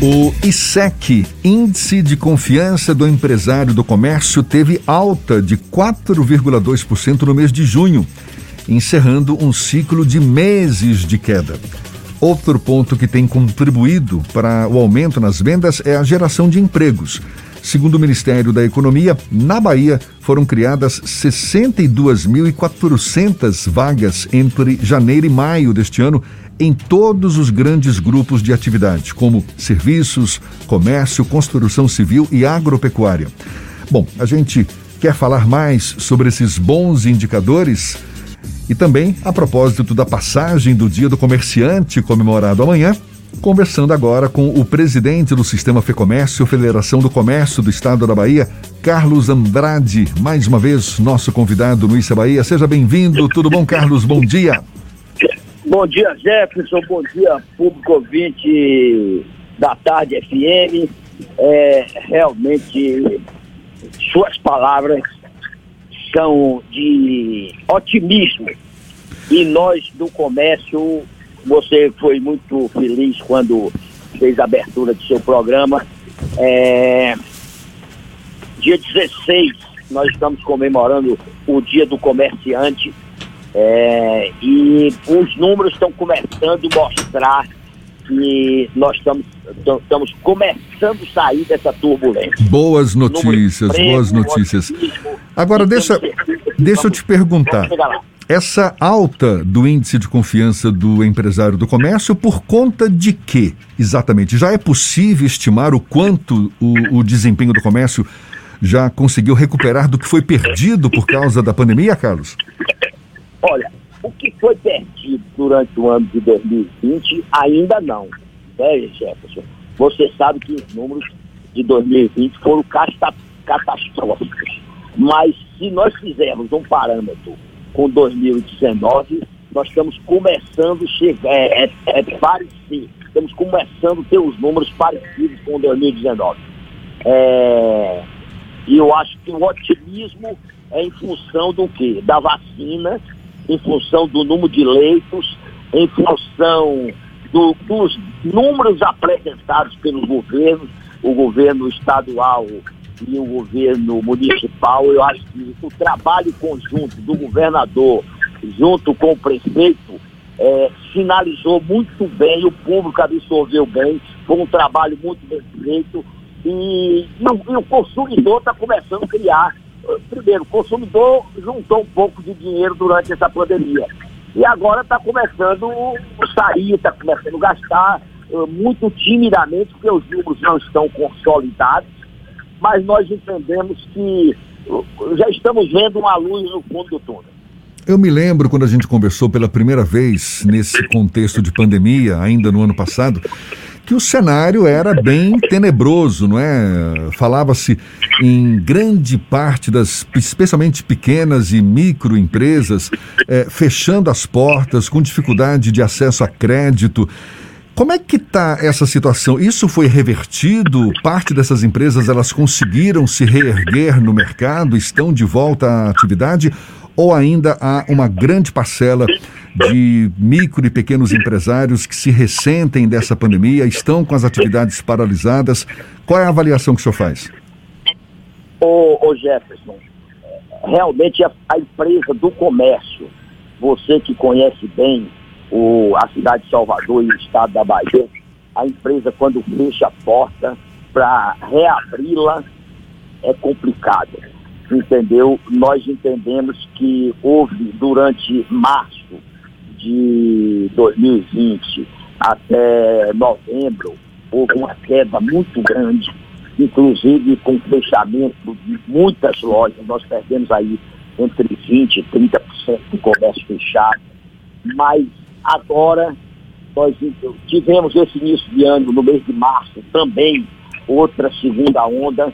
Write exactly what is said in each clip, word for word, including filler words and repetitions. O I S E C, Índice de Confiança do Empresário do Comércio, teve alta de quatro vírgula dois por cento no mês de junho, encerrando um ciclo de meses de queda. Outro ponto que tem contribuído para o aumento nas vendas é a geração de empregos. Segundo o Ministério da Economia, na Bahia foram criadas sessenta e duas mil e quatrocentas vagas entre janeiro e maio deste ano em todos os grandes grupos de atividade, como serviços, comércio, construção civil e agropecuária. Bom, a gente quer falar mais sobre esses bons indicadores e também a propósito da passagem do Dia do Comerciante, comemorado amanhã, conversando agora com o presidente do Sistema Fecomércio, Federação do Comércio do Estado da Bahia, Carlos Andrade, mais uma vez nosso convidado no Isa Bahia. Seja bem-vindo. Tudo bom, Carlos? Bom dia. Bom dia, Jefferson. Bom dia, público ouvinte da Tarde F M. É, realmente, suas palavras são de otimismo. E nós do comércio... Você foi muito feliz quando fez a abertura do seu programa. É... Dia dezesseis, nós estamos comemorando o Dia do Comerciante, é... e os números estão começando a mostrar que nós estamos, estamos começando a sair dessa turbulência. Boas notícias, preso, boas notícias. Otimismo. Agora, deixa, deixa eu te perguntar. Essa alta do índice de confiança do empresário do comércio, por conta de quê, exatamente? Já é possível estimar o quanto o, o desempenho do comércio já conseguiu recuperar do que foi perdido por causa da pandemia, Carlos? Olha, o que foi perdido durante o ano de dois mil e vinte ainda não, né, Jefferson? Você sabe que os números de dois mil e vinte foram catastróficos, mas se nós fizermos um parâmetro com dois mil e dezenove, nós estamos começando a chegar, é, é, é parecido, estamos começando a ter os números parecidos com dois mil e dezenove. É, e eu acho que o otimismo é em função do quê? Da vacina, em função do número de leitos, em função do, dos números apresentados pelos governos, o governo estadual e o governo municipal. Eu acho que o trabalho conjunto do governador junto com o prefeito é, sinalizou muito bem, o público absorveu bem, foi um trabalho muito bem feito, e, e o consumidor está começando a criar. Primeiro, o consumidor juntou um pouco de dinheiro durante essa pandemia e agora está começando a sair, está começando a gastar muito timidamente, porque os números não estão consolidados, mas nós entendemos que já estamos vendo uma luz no fundo do túnel. Eu me lembro quando a gente conversou pela primeira vez nesse contexto de pandemia, ainda no ano passado, que o cenário era bem tenebroso, não é? Falava-se em grande parte das, especialmente pequenas e microempresas, é, fechando as portas, com dificuldade de acesso a crédito. Como é que está essa situação? Isso foi revertido? Parte dessas empresas, elas conseguiram se reerguer no mercado? Estão de volta à atividade? Ou ainda há uma grande parcela de micro e pequenos empresários que se ressentem dessa pandemia, estão com as atividades paralisadas? Qual é a avaliação que o senhor faz? Ô, ô Jefferson, realmente a, a empresa do comércio, você que conhece bem O, a cidade de Salvador e o estado da Bahia, a empresa quando fecha a porta, para reabri-la é complicado, entendeu? Nós entendemos que houve durante março de dois mil e vinte até novembro, houve uma queda muito grande, inclusive com o fechamento de muitas lojas. Nós perdemos aí entre vinte e trinta por cento do comércio fechado, mas agora, nós tivemos esse início de ano, no mês de março, também outra segunda onda,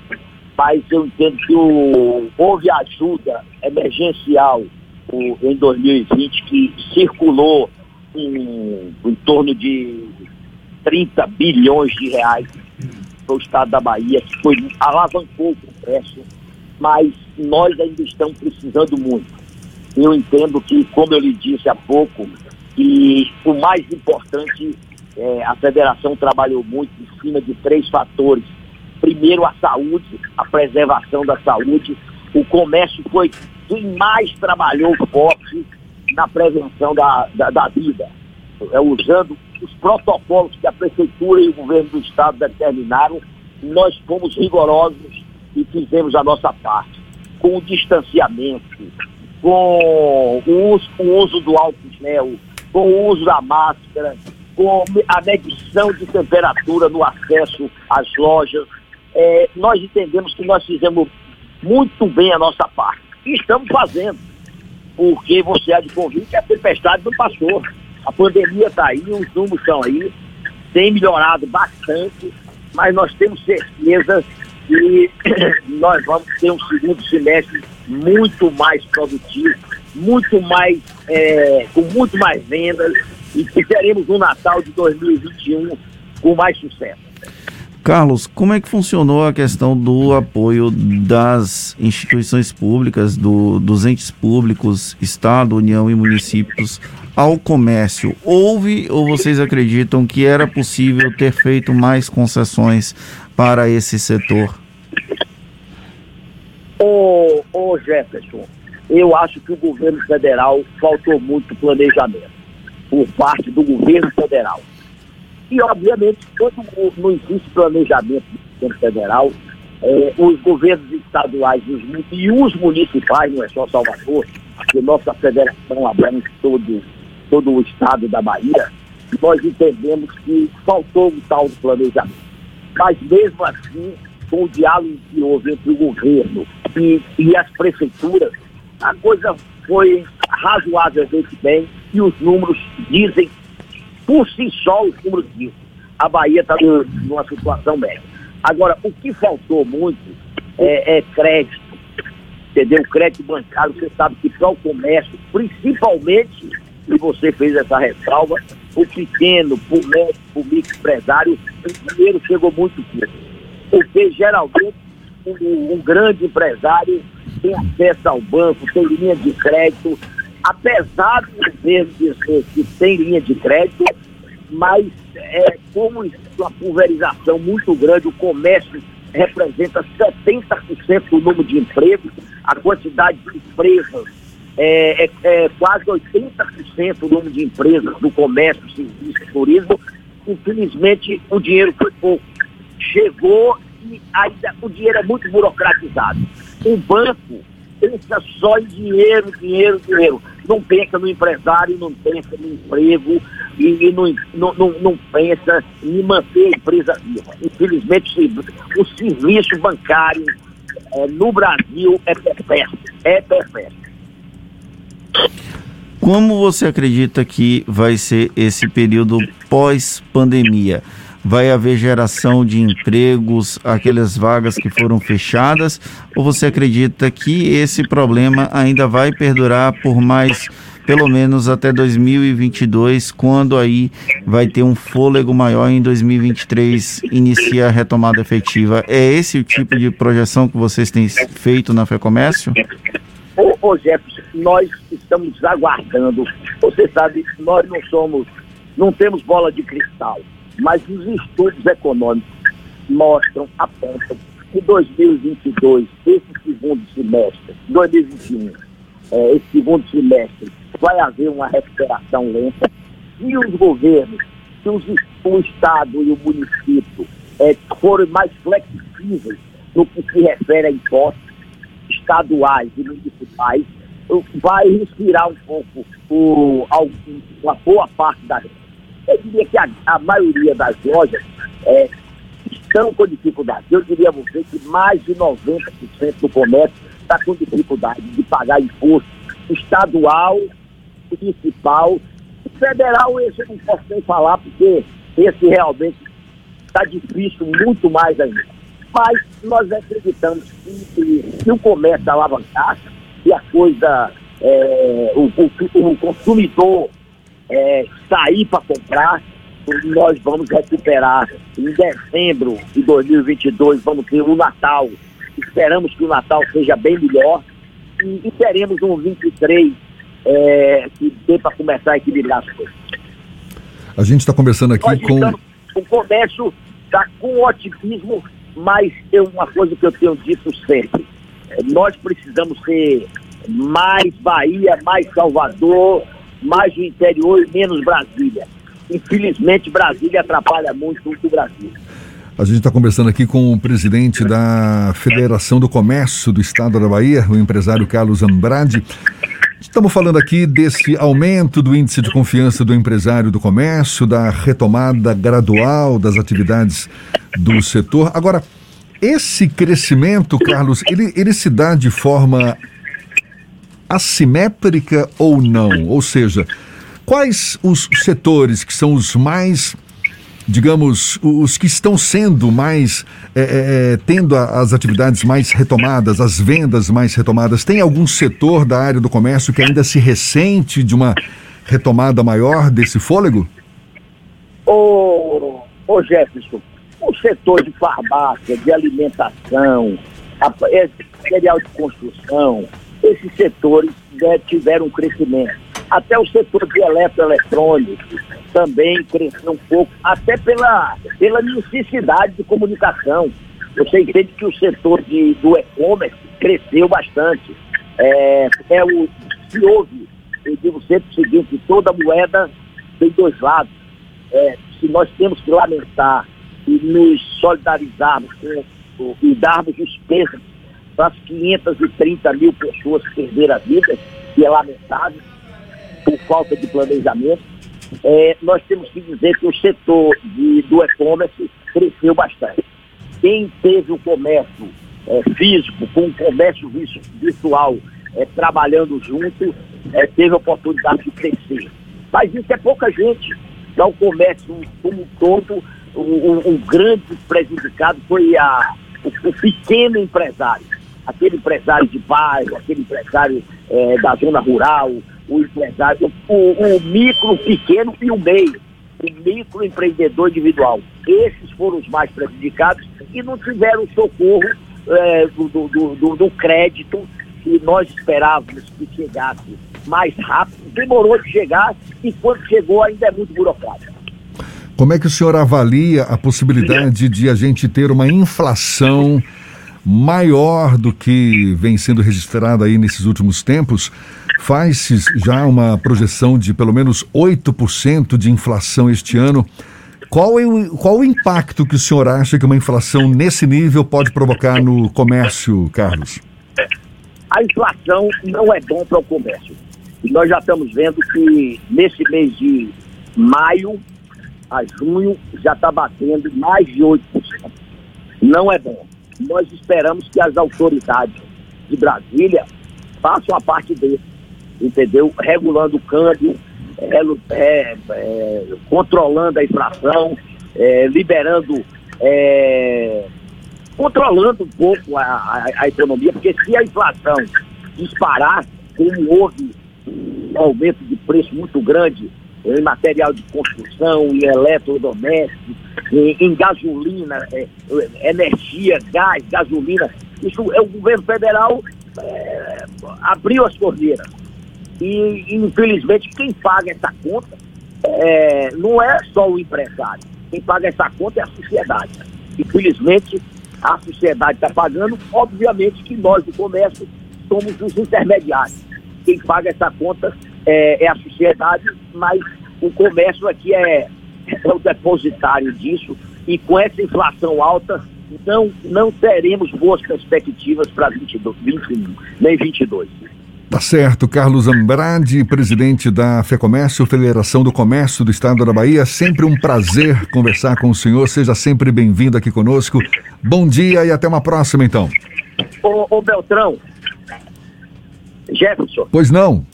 mas eu entendo que o, houve ajuda emergencial o, em dois mil e vinte, que circulou em, em torno de trinta bilhões de reais para o estado da Bahia, que foi, alavancou o comércio, mas nós ainda estamos precisando muito. Eu entendo que, como eu lhe disse há pouco, e o mais importante É, a federação trabalhou muito em cima de três fatores. Primeiro, a saúde, a preservação da saúde. O comércio foi quem mais trabalhou forte na prevenção da, da, da vida, é, usando os protocolos que a Prefeitura e o Governo do Estado determinaram. Nós fomos rigorosos e fizemos a nossa parte, com o distanciamento, com o uso, o uso do álcool gel, com o uso da máscara, com a medição de temperatura no acesso às lojas. É, nós entendemos que nós fizemos muito bem a nossa parte. E estamos fazendo, porque você há de convir que a tempestade não passou. A pandemia está aí, os números estão aí, tem melhorado bastante, mas nós temos certeza que nós vamos ter um segundo semestre muito mais produtivo, muito mais, é, com muito mais vendas, e que teremos um Natal de dois mil e vinte e um com mais sucesso. Carlos, como é que funcionou a questão do apoio das instituições públicas, do, dos entes públicos, Estado, União e municípios, ao comércio? Houve, ou vocês acreditam que era possível ter feito mais concessões para esse setor? Ô, ô Jefferson, eu acho que o governo federal faltou muito planejamento por parte do governo federal. E, obviamente, quando não existe planejamento do governo federal, eh, os governos estaduais os, e os municipais, não é só Salvador, que nossa federação abrange todo, todo o estado da Bahia, nós entendemos que faltou um tal planejamento. Mas, mesmo assim, com o diálogo que houve entre o governo e, e as prefeituras, a coisa foi razoavelmente bem, e os números dizem. Por si só, os números dizem. A Bahia está numa situação média. Agora, o que faltou muito é, é crédito. Entendeu? Crédito bancário, você sabe que para o comércio, principalmente, e você fez essa ressalva, o pequeno, o médio, o microempresário, o dinheiro chegou muito pouco. Porque, geralmente, um, um grande empresário tem acesso ao banco, tem linha de crédito. Apesar do governo dizer que tem linha de crédito, mas é, como existe uma pulverização muito grande, o comércio representa setenta por cento do número de empregos, a quantidade de empresas é, é, é quase oitenta por cento do número de empresas do comércio, serviço e turismo. Infelizmente, o dinheiro foi pouco. Chegou e ainda, o dinheiro é muito burocratizado. O banco pensa só em dinheiro, dinheiro, dinheiro. Não pensa no empresário, não pensa no emprego e, e não, não, não pensa em manter a empresa viva. Infelizmente, o serviço bancário é, no Brasil é perverso. É perverso. Como você acredita que vai ser esse período pós-pandemia? Vai haver geração de empregos, aquelas vagas que foram fechadas, ou você acredita que esse problema ainda vai perdurar por mais, pelo menos até dois mil e vinte e dois, quando aí vai ter um fôlego maior em dois mil e vinte e três, inicia a retomada efetiva? É esse o tipo de projeção que vocês têm feito na Fecomércio? Ô, ô Jefferson, nós estamos aguardando. Você sabe, nós não somos, não temos bola de cristal. Mas os estudos econômicos mostram, apontam que dois mil e vinte e dois, esse segundo semestre, dois mil e vinte e um, é, esse segundo semestre, vai haver uma recuperação lenta. E os governos, se os, o Estado e o município é, forem mais flexíveis no que se refere a impostos estaduais e municipais, vai respirar um pouco o, uma boa parte da gente. Eu diria que a, a maioria das lojas é, estão com dificuldade. Eu diria a você que mais de noventa por cento do comércio está com dificuldade de pagar imposto estadual, municipal, federal. Esse eu não posso nem falar, porque esse realmente está difícil, muito mais ainda. Mas nós acreditamos que se o comércio alavancar, se a coisa, é, o, o, o consumidor É, sair para comprar, nós vamos recuperar em dezembro de dois mil e vinte e dois. Vamos ter um Natal, esperamos que o Natal seja bem melhor, e, e teremos um vinte e três é, que dê para começar a equilibrar as coisas. A gente está conversando aqui com... O comércio está com otimismo, mas é uma coisa que eu tenho dito sempre. Nós precisamos ser mais Bahia, mais Salvador, mais o interior e menos Brasília. Infelizmente, Brasília atrapalha muito, muito o Brasil. A gente está conversando aqui com o presidente da Federação do Comércio do Estado da Bahia, o empresário Carlos Andrade. Estamos falando aqui desse aumento do índice de confiança do empresário do comércio, da retomada gradual das atividades do setor. Agora, esse crescimento, Carlos, ele, ele se dá de forma assimétrica ou não? Ou seja, quais os setores que são os mais... digamos, os que estão sendo mais, é, é, tendo as atividades mais retomadas, as vendas mais retomadas? Tem algum setor da área do comércio que ainda se ressente de uma retomada maior desse fôlego? Ô, ô Jefferson, o setor de farmácia, de alimentação, material de construção, esses setores, né, tiveram um crescimento. Até o setor de eletroeletrônico também cresceu um pouco, até pela, pela necessidade de comunicação. Você entende que o setor de, do e-commerce cresceu bastante. É, é o que houve, eu digo sempre o seguinte, toda moeda tem dois lados. É, se nós temos que lamentar e nos solidarizarmos com, e darmos os pesos para as quinhentas e trinta mil pessoas que perderam a vida, que é lamentável, por falta de planejamento, é, nós temos que dizer que o setor de, do e-commerce cresceu bastante. Quem teve o comércio é, físico com o comércio virtual é, trabalhando junto, é, teve a oportunidade de crescer. Mas isso é pouca gente. Então, o comércio como um todo, o, o, o grande prejudicado foi a, o, o pequeno empresário. Aquele empresário de bairro, aquele empresário é, da zona rural, o empresário, o, o micro, pequeno e o meio, o microempreendedor individual. Esses foram os mais prejudicados e não tiveram socorro é, do, do, do, do crédito que nós esperávamos que chegasse mais rápido. Demorou de chegar e quando chegou ainda é muito burocrático. Como é que o senhor avalia a possibilidade de a gente ter uma inflação maior do que vem sendo registrada aí nesses últimos tempos? Faz-se já uma projeção de pelo menos oito por cento de inflação este ano. Qual é o, qual o impacto que o senhor acha que uma inflação nesse nível pode provocar no comércio, Carlos? A inflação não é bom para o comércio. E nós já estamos vendo que nesse mês de maio a junho já está batendo mais de oito por cento. Não é bom. Nós esperamos que as autoridades de Brasília façam a parte deles, entendeu? Regulando o câmbio, é, é, é, controlando a inflação, é, liberando, é, controlando um pouco a, a, a economia, porque se a inflação disparar, como houve um aumento de preço muito grande em material de construção, em eletrodoméstico, em, em gasolina, é, energia, gás, gasolina. Isso é o governo federal é, abriu as torneiras. E, infelizmente, quem paga essa conta é, não é só o empresário. Quem paga essa conta é a sociedade. Infelizmente, a sociedade está pagando. Obviamente que nós, do comércio, somos os intermediários. Quem paga essa conta é, é a sociedade, mas o comércio aqui é, é o depositário disso, e com essa inflação alta não, não teremos boas perspectivas para vinte e dois, vinte e um, nem vinte e dois. Tá certo. Carlos Andrade, presidente da Fecomércio, Federação do Comércio do Estado da Bahia, sempre um prazer conversar com o senhor, seja sempre bem-vindo aqui conosco. Bom dia e até uma próxima, então. Ô, ô Beltrão, Jefferson. Pois não.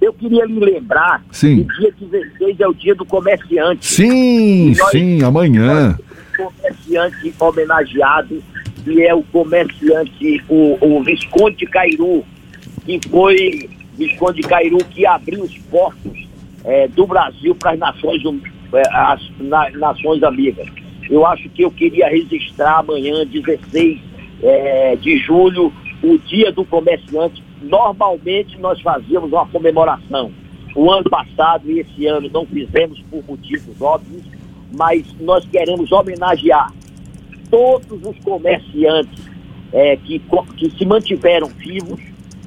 Eu queria lhe lembrar, sim, que dia dezesseis é o dia do comerciante. Sim, nós, sim, amanhã. O comerciante homenageado, que é o comerciante, o, o Visconde de Cairu, que foi Visconde de Cairu que abriu os portos é, do Brasil para as nações, as, na, nações amigas. Eu acho que eu queria registrar amanhã, dezesseis é, de julho, o dia do comerciante. Normalmente nós fazíamos uma comemoração, O ano passado e esse ano não fizemos por motivos óbvios, mas nós queremos homenagear todos os comerciantes é, que, que se mantiveram vivos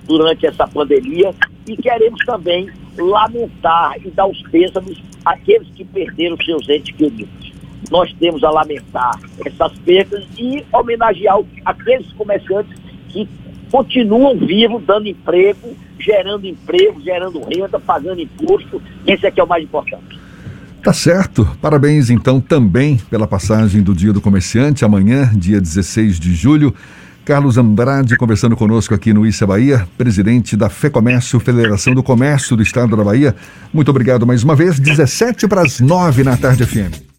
durante essa pandemia, e queremos também lamentar e dar os pêsames àqueles que perderam seus entes queridos. Nós temos a lamentar essas perdas e homenagear aqueles comerciantes que continuam vivos, dando emprego, gerando emprego, gerando renda, pagando imposto. Esse aqui é o mais importante. Tá certo. Parabéns, então, também pela passagem do Dia do Comerciante, amanhã, dia dezesseis de julho. Carlos Andrade conversando conosco aqui no Isa Bahia, presidente da Fecomércio, Federação do Comércio do Estado da Bahia. Muito obrigado mais uma vez. dezessete para as nove na Tarde F M.